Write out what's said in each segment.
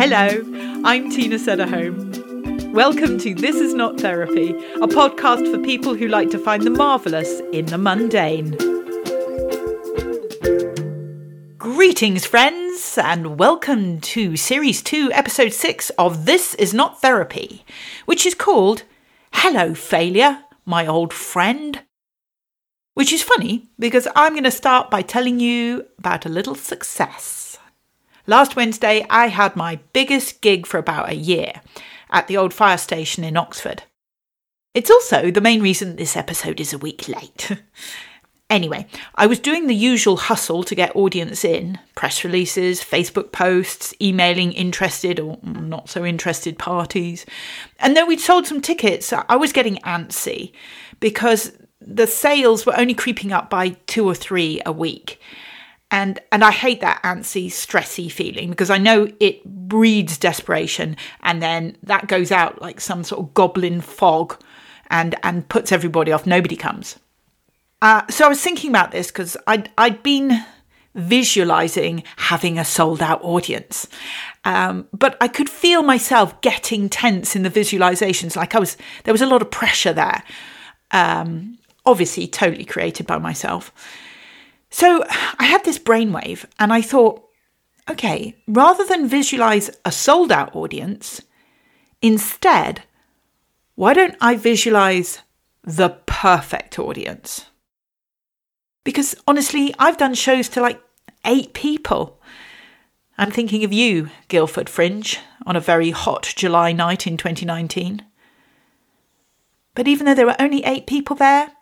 Hello, I'm Tina Sederholm. Welcome to This Is Not Therapy, a podcast for people who like to find the marvellous in the mundane. Greetings, friends, and welcome to Series 2, Episode 6 of This Is Not Therapy, which is called Hello, Failure, My Old Friend. Which is funny, because I'm going to start by telling you about a little success. Last Wednesday, I had my biggest gig for about a year at the old fire station in Oxford. It's also the main reason this episode is a week late. Anyway, I was doing the usual hustle to get audience in, press releases, Facebook posts, emailing interested or not so interested parties. And though we'd sold some tickets, I was getting antsy because the sales were only creeping up by 2 or 3 a week. And I hate that antsy, stressy feeling because I know it breeds desperation and then that goes out like some sort of goblin fog and puts everybody off. Nobody comes. So I was thinking about this because I'd been visualising having a sold out audience. But I could feel myself getting tense in the visualisations. Like there was a lot of pressure there. Obviously totally created by myself. So I had this brainwave and I thought, okay, rather than visualise a sold out audience, instead, why don't I visualise the perfect audience? Because honestly, I've done shows to like 8 people. I'm thinking of you, Guildford Fringe, on a very hot July night in 2019. But even though there were only 8 people there,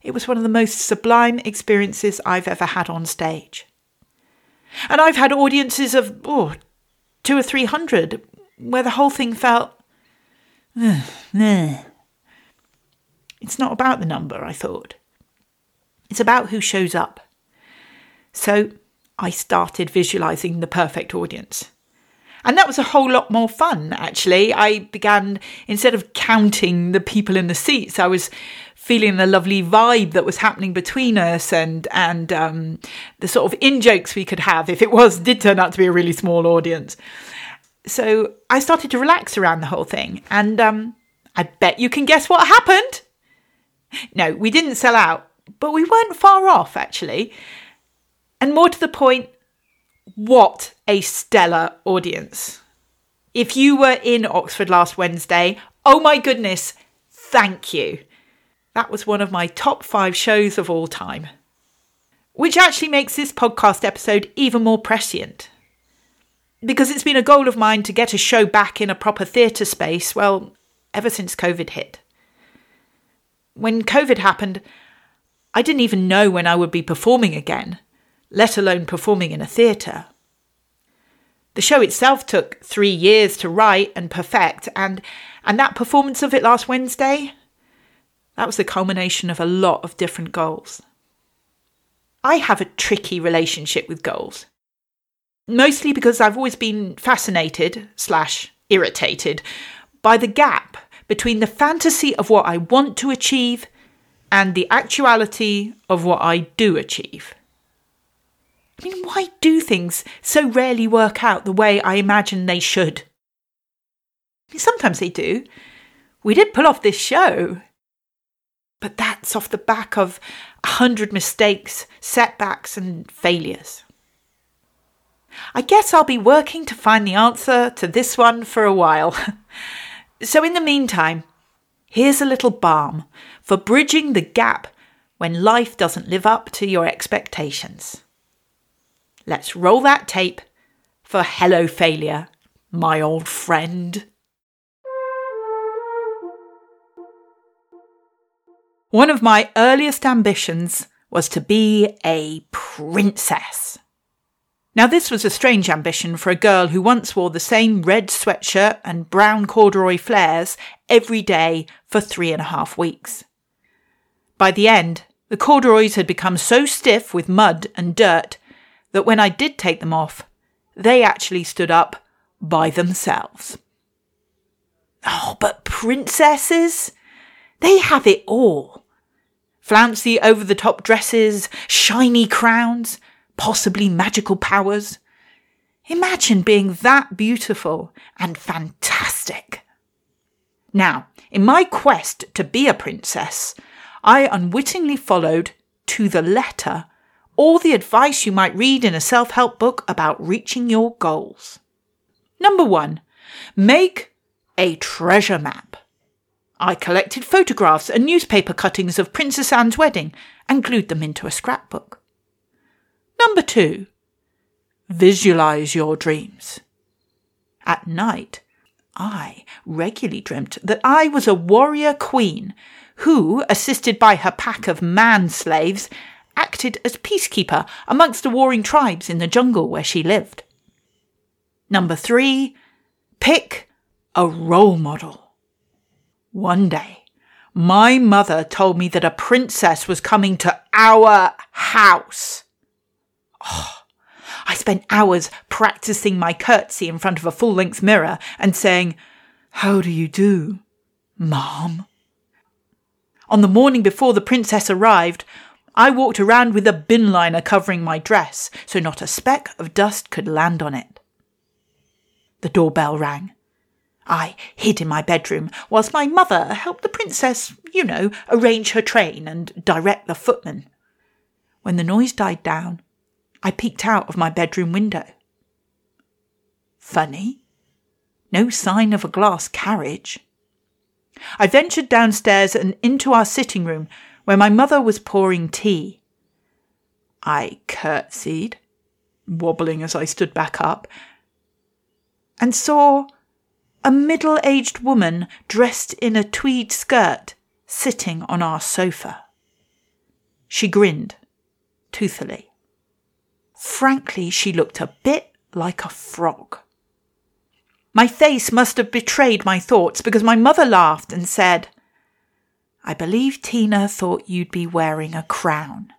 it was one of the most sublime experiences I've ever had on stage. And I've had audiences of 200 or 300 where the whole thing felt... It's not about the number, I thought. It's about who shows up. So I started visualising the perfect audience. And that was a whole lot more fun, actually. I began, instead of counting the people in the seats, I was feeling the lovely vibe that was happening between us and the sort of in-jokes we could have if it did turn out to be a really small audience. So I started to relax around the whole thing. And I bet you can guess what happened. No, we didn't sell out, but we weren't far off, actually. And more to the point, what a stellar audience. If you were in Oxford last Wednesday, oh my goodness, thank you. That was one of my top 5 shows of all time, which actually makes this podcast episode even more prescient. Because it's been a goal of mine to get a show back in a proper theatre space, well, ever since COVID hit. When COVID happened, I didn't even know when I would be performing again, let alone performing in a theatre. The show itself took 3 years to write and perfect, and that performance of it last Wednesday... that was the culmination of a lot of different goals. I have a tricky relationship with goals. Mostly because I've always been fascinated / irritated by the gap between the fantasy of what I want to achieve and the actuality of what I do achieve. I mean, why do things so rarely work out the way I imagine they should? I mean, sometimes they do. We did pull off this show. But that's off the back of 100 mistakes, setbacks and failures. I guess I'll be working to find the answer to this one for a while. So in the meantime, here's a little balm for bridging the gap when life doesn't live up to your expectations. Let's roll that tape for Hello Failure, My Old Friend. One of my earliest ambitions was to be a princess. Now, this was a strange ambition for a girl who once wore the same red sweatshirt and brown corduroy flares every day for 3.5 weeks. By the end, the corduroys had become so stiff with mud and dirt that when I did take them off, they actually stood up by themselves. Oh, but princesses... they have it all. Flouncy over-the-top dresses, shiny crowns, possibly magical powers. Imagine being that beautiful and fantastic. Now, in my quest to be a princess, I unwittingly followed, to the letter, all the advice you might read in a self-help book about reaching your goals. Number 1, make a treasure map. I collected photographs and newspaper cuttings of Princess Anne's wedding and glued them into a scrapbook. Number 2, visualise your dreams. At night, I regularly dreamt that I was a warrior queen who, assisted by her pack of man-slaves, acted as peacekeeper amongst the warring tribes in the jungle where she lived. Number 3, pick a role model. One day, my mother told me that a princess was coming to our house. Oh, I spent hours practicing my curtsy in front of a full-length mirror and saying, "How do you do, Mom?" On the morning before the princess arrived, I walked around with a bin liner covering my dress so not a speck of dust could land on it. The doorbell rang. I hid in my bedroom whilst my mother helped the princess, arrange her train and direct the footman. When the noise died down, I peeked out of my bedroom window. Funny, no sign of a glass carriage. I ventured downstairs and into our sitting room where my mother was pouring tea. I curtsied, wobbling as I stood back up, and saw a middle-aged woman dressed in a tweed skirt sitting on our sofa. She grinned, toothily. Frankly, she looked a bit like a frog. My face must have betrayed my thoughts because my mother laughed and said, "I believe Tina thought you'd be wearing a crown."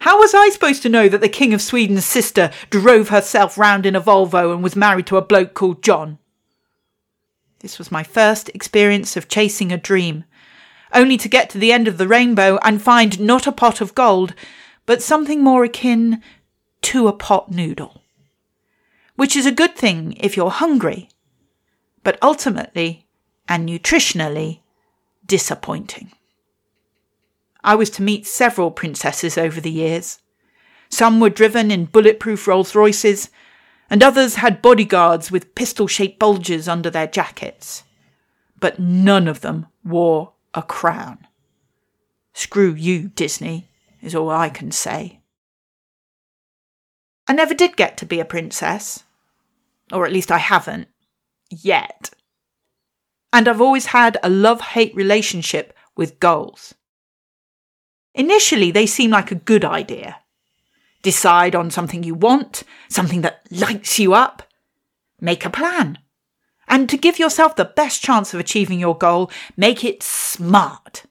How was I supposed to know that the King of Sweden's sister drove herself round in a Volvo and was married to a bloke called John? This was my first experience of chasing a dream, only to get to the end of the rainbow and find not a pot of gold, but something more akin to a pot noodle. Which is a good thing if you're hungry, but ultimately and nutritionally disappointing. I was to meet several princesses over the years. Some were driven in bulletproof Rolls-Royces, and others had bodyguards with pistol-shaped bulges under their jackets. But none of them wore a crown. Screw you, Disney, is all I can say. I never did get to be a princess. Or at least I haven't. Yet. And I've always had a love-hate relationship with goals. Initially, they seem like a good idea. Decide on something you want, something that lights you up. Make a plan. And to give yourself the best chance of achieving your goal, make it smart.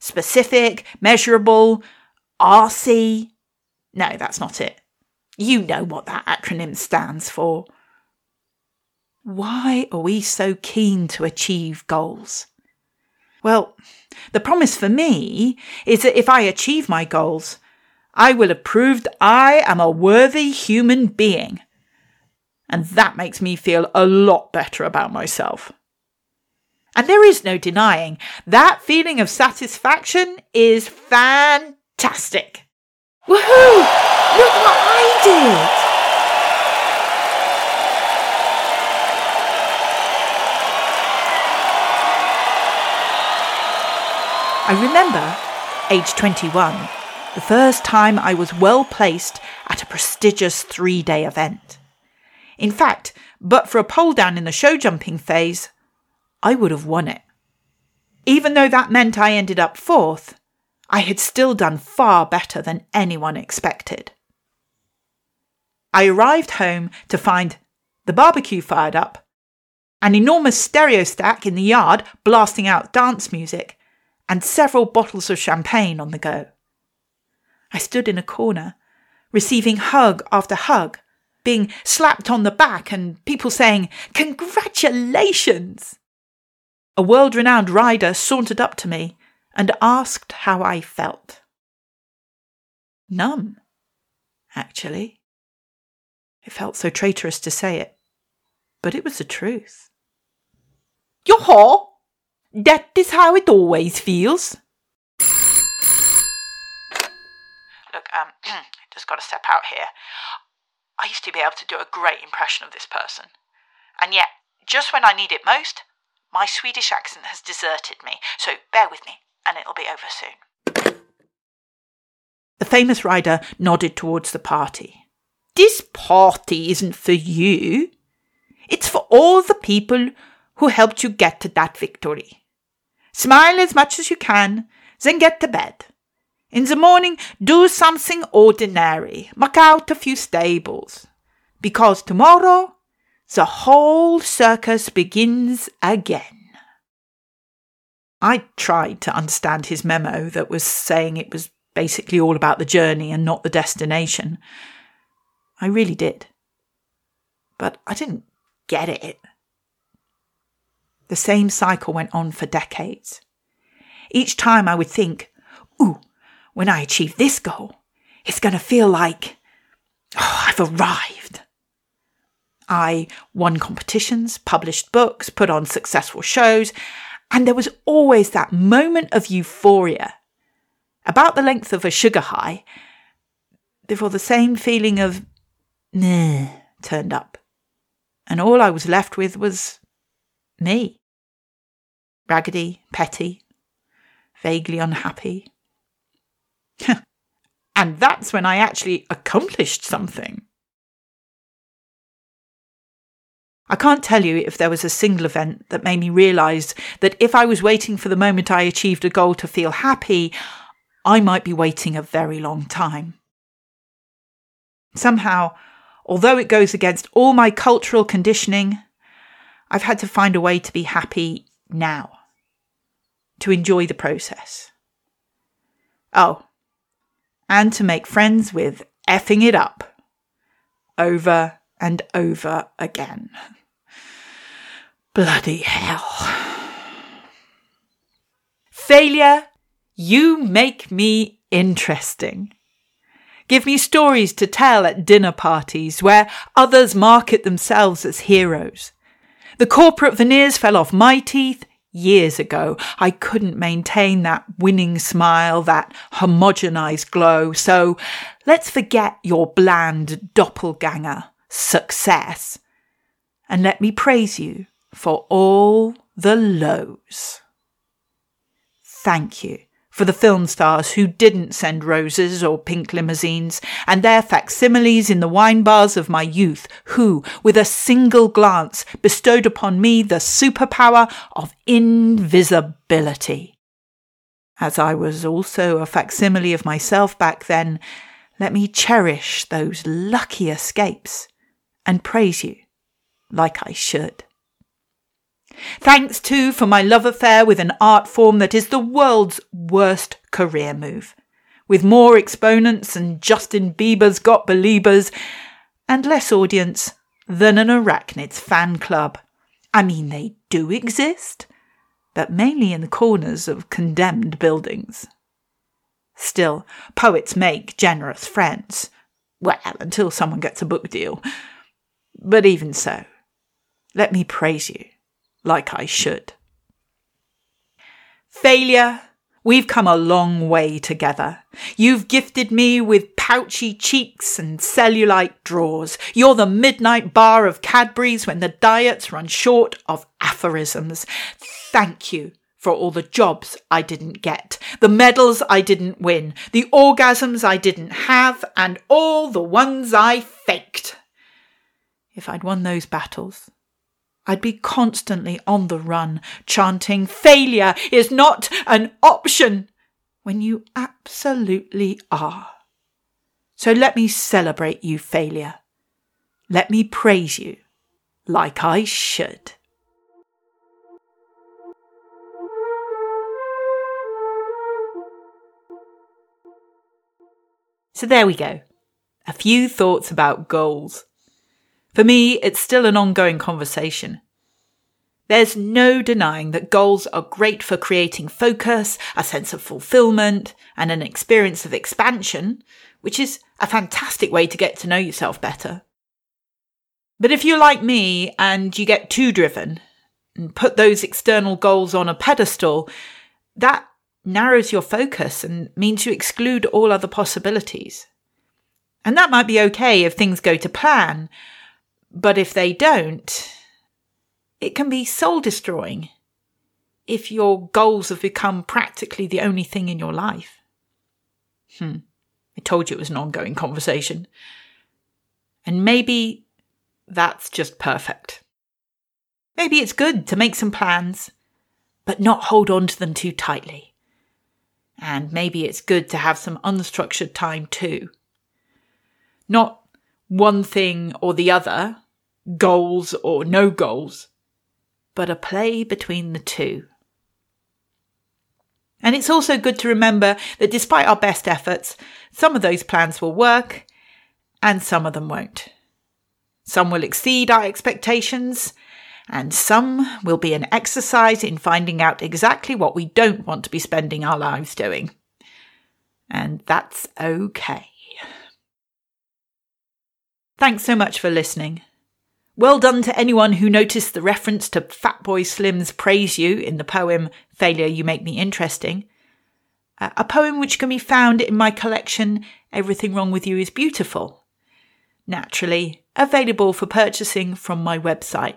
Specific, measurable, RC. No, that's not it. You know what that acronym stands for. Why are we so keen to achieve goals? Well, the promise for me is that if I achieve my goals, I will have proved I am a worthy human being. And that makes me feel a lot better about myself. And there is no denying that feeling of satisfaction is fantastic. Woohoo! Look what I did! I remember, age 21, the first time I was well placed at a prestigious 3-day event. In fact, but for a pole down in the show jumping phase, I would have won it. Even though that meant I ended up 4th, I had still done far better than anyone expected. I arrived home to find the barbecue fired up, an enormous stereo stack in the yard blasting out dance music, and several bottles of champagne on the go. I stood in a corner, receiving hug after hug, being slapped on the back and people saying, "Congratulations!" A world-renowned rider sauntered up to me and asked how I felt. Numb, actually. It felt so traitorous to say it, but it was the truth. Jaha, that is how it always feels. Look, just got to step out here. I used to be able to do a great impression of this person. And yet, just when I need it most, my Swedish accent has deserted me. So bear with me, and it'll be over soon. The famous rider nodded towards the party. This party isn't for you. It's for all the people who helped you get to that victory. Smile as much as you can, then get to bed. In the morning, do something ordinary. Muck out a few stables. Because tomorrow, the whole circus begins again. I tried to understand his memo that was saying it was basically all about the journey and not the destination. I really did. But I didn't get it. The same cycle went on for decades. Each time I would think, ooh, when I achieve this goal, it's going to feel like, oh, I've arrived. I won competitions, published books, put on successful shows, and there was always that moment of euphoria, about the length of a sugar high, before the same feeling of meh turned up, and all I was left with was me. Raggedy, petty, vaguely unhappy. And that's when I actually accomplished something. I can't tell you if there was a single event that made me realise that if I was waiting for the moment I achieved a goal to feel happy, I might be waiting a very long time. Somehow, although it goes against all my cultural conditioning, I've had to find a way to be happy now, to enjoy the process. Oh, and to make friends with effing it up, over and over again. Bloody hell. Failure, you make me interesting. Give me stories to tell at dinner parties where others market themselves as heroes. The corporate veneers fell off my teeth years ago. I couldn't maintain that winning smile, that homogenised glow. So let's forget your bland doppelganger success and let me praise you for all the lows. Thank you for the film stars who didn't send roses or pink limousines and their facsimiles in the wine bars of my youth, who, with a single glance, bestowed upon me the superpower of invisibility. As I was also a facsimile of myself back then, let me cherish those lucky escapes and praise you like I should. Thanks, too, for my love affair with an art form that is the world's worst career move, with more exponents than Justin Bieber's Got Beliebers and less audience than an Arachnids fan club. I mean, they do exist, but mainly in the corners of condemned buildings. Still, poets make generous friends. Well, until someone gets a book deal. But even so, let me praise you like I should. Failure, we've come a long way together. You've gifted me with pouchy cheeks and cellulite drawers. You're the midnight bar of Cadbury's when the diets run short of aphorisms. Thank you for all the jobs I didn't get, the medals I didn't win, the orgasms I didn't have, and all the ones I faked. If I'd won those battles, I'd be constantly on the run, chanting, failure is not an option, when you absolutely are. So let me celebrate you, failure. Let me praise you like I should. So there we go. A few thoughts about goals. For me, it's still an ongoing conversation. There's no denying that goals are great for creating focus, a sense of fulfillment, and an experience of expansion, which is a fantastic way to get to know yourself better. But if you're like me and you get too driven and put those external goals on a pedestal, that narrows your focus and means you exclude all other possibilities. And that might be okay if things go to plan, but if they don't, it can be soul-destroying if your goals have become practically the only thing in your life. I told you it was an ongoing conversation. And maybe that's just perfect. Maybe it's good to make some plans, but not hold on to them too tightly. And maybe it's good to have some unstructured time too. Not one thing or the other, goals or no goals, but a play between the two. And it's also good to remember that despite our best efforts, some of those plans will work and some of them won't. Some will exceed our expectations and some will be an exercise in finding out exactly what we don't want to be spending our lives doing. And that's okay. Thanks so much for listening. Well done to anyone who noticed the reference to Fatboy Slim's Praise You in the poem Failure, You Make Me Interesting, a poem which can be found in my collection Everything Wrong With You Is Beautiful, naturally available for purchasing from my website,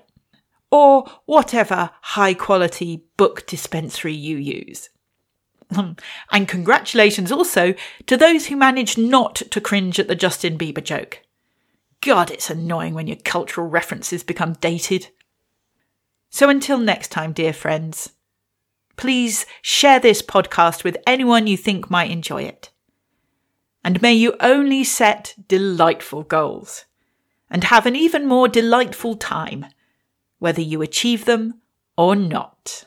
or whatever high-quality book dispensary you use. And congratulations also to those who managed not to cringe at the Justin Bieber joke. God, it's annoying when your cultural references become dated. So until next time, dear friends, please share this podcast with anyone you think might enjoy it. And may you only set delightful goals and have an even more delightful time, whether you achieve them or not.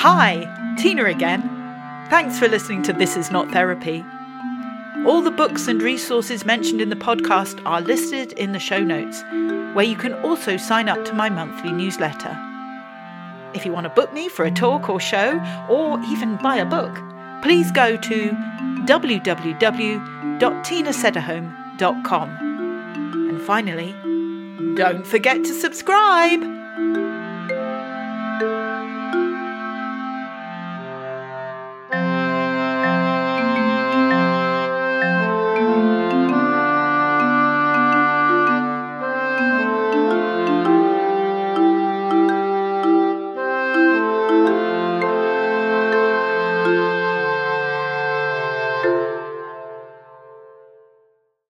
Hi, Tina again. Thanks for listening to This Is Not Therapy. All the books and resources mentioned in the podcast are listed in the show notes, where you can also sign up to my monthly newsletter. If you want to book me for a talk or show, or even buy a book, please go to www.tinasederholm.com. And finally, don't forget to subscribe!